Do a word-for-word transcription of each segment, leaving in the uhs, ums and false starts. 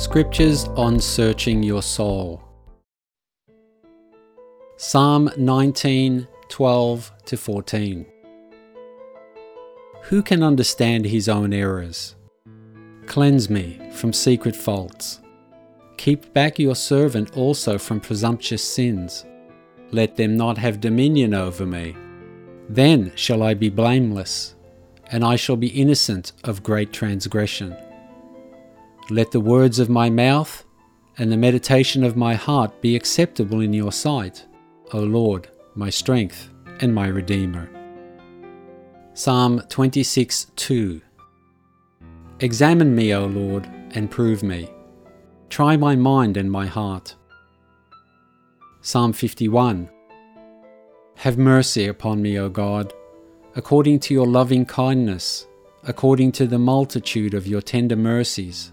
Scriptures on Searching Your Soul. Psalm nineteen, twelve to fourteen. Who can understand his own errors? Cleanse me from secret faults. Keep back your servant also from presumptuous sins. Let them not have dominion over me. Then shall I be blameless, and I shall be innocent of great transgression. Let the words of my mouth and the meditation of my heart be acceptable in your sight, O Lord, my strength and my Redeemer. Psalm twenty-six two. Examine me, O Lord, and prove me. Try my mind and my heart. Psalm fifty-one. Have mercy upon me, O God, according to your loving kindness, according to the multitude of your tender mercies.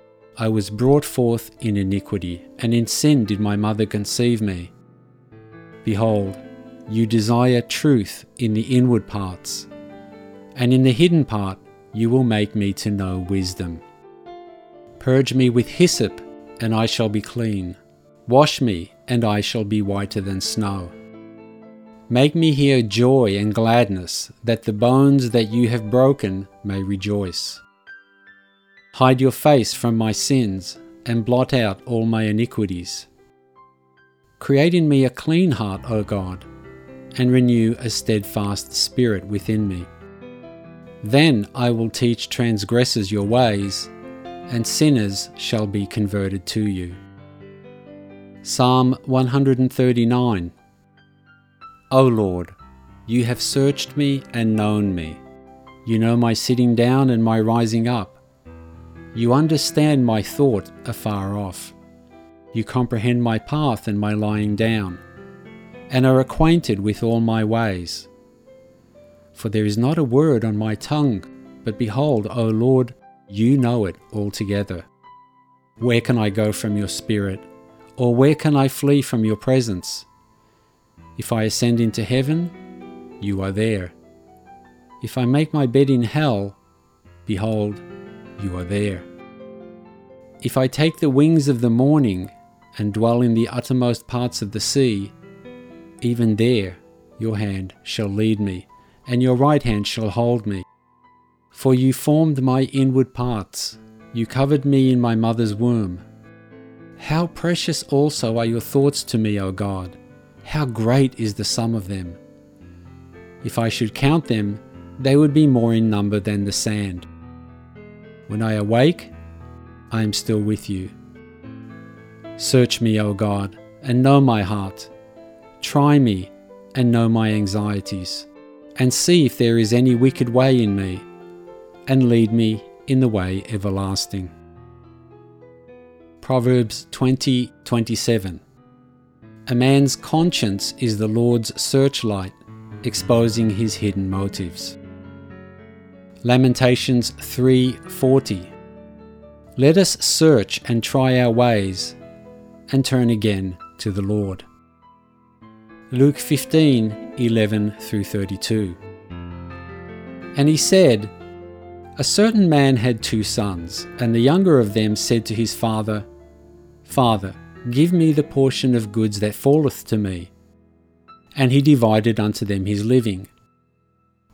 I was brought forth in iniquity, and in sin did my mother conceive me. Behold, you desire truth in the inward parts, and in the hidden part you will make me to know wisdom. Purge me with hyssop, and I shall be clean. Wash me, and I shall be whiter than snow. Make me hear joy and gladness, that the bones that you have broken may rejoice. Hide your face from my sins, and blot out all my iniquities. Create in me a clean heart, O God, and renew a steadfast spirit within me. Then I will teach transgressors your ways, and sinners shall be converted to you. Psalm one thirty-nine. O Lord, you have searched me and known me. You know my sitting down and my rising up. You understand my thought afar off. You comprehend my path and my lying down, and are acquainted with all my ways. For there is not a word on my tongue, but behold, O Lord, you know it altogether. Where can I go from your spirit? Or where can I flee from your presence? If I ascend into heaven, you are there. If I make my bed in hell, behold, you are there. If I take the wings of the morning and dwell in the uttermost parts of the sea, even there your hand shall lead me, and your right hand shall hold me. For you formed my inward parts, you covered me in my mother's womb. How precious also are your thoughts to me, O God! How great is the sum of them! If I should count them, they would be more in number than the sand. When I awake, I am still with you. Search me, O God, and know my heart. Try me, and know my anxieties, and see if there is any wicked way in me, and lead me in the way everlasting. Proverbs twenty twenty-seven. A man's conscience is the Lord's searchlight, exposing his hidden motives. Lamentations three forty. Let us search and try our ways, and turn again to the Lord. Luke fifteen eleven through thirty-two. And he said, A certain man had two sons, and the younger of them said to his father, Father, give me the portion of goods that falleth to me. And he divided unto them his living.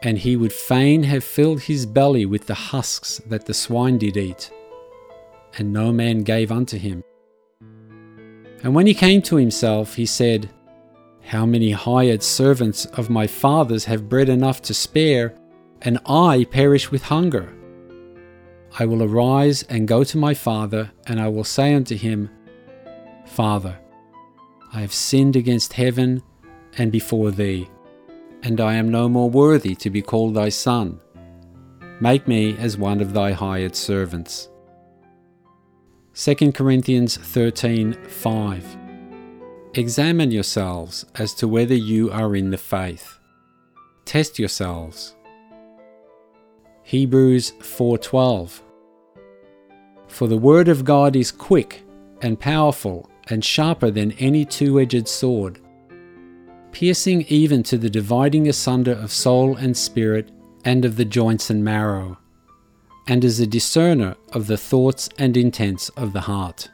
And he would fain have filled his belly with the husks that the swine did eat, and no man gave unto him. And when he came to himself, he said, How many hired servants of my father's have bread enough to spare, and I perish with hunger? I will arise and go to my father, and I will say unto him, Father, I have sinned against heaven and before thee, and I am no more worthy to be called thy son. Make me as one of thy hired servants. Second Corinthians thirteen five. Examine yourselves as to whether you are in the faith. Test yourselves. Hebrews four twelve. For the word of God is quick and powerful and sharper than any two-edged sword, piercing even to the dividing asunder of soul and spirit, and of the joints and marrow, and is a discerner of the thoughts and intents of the heart.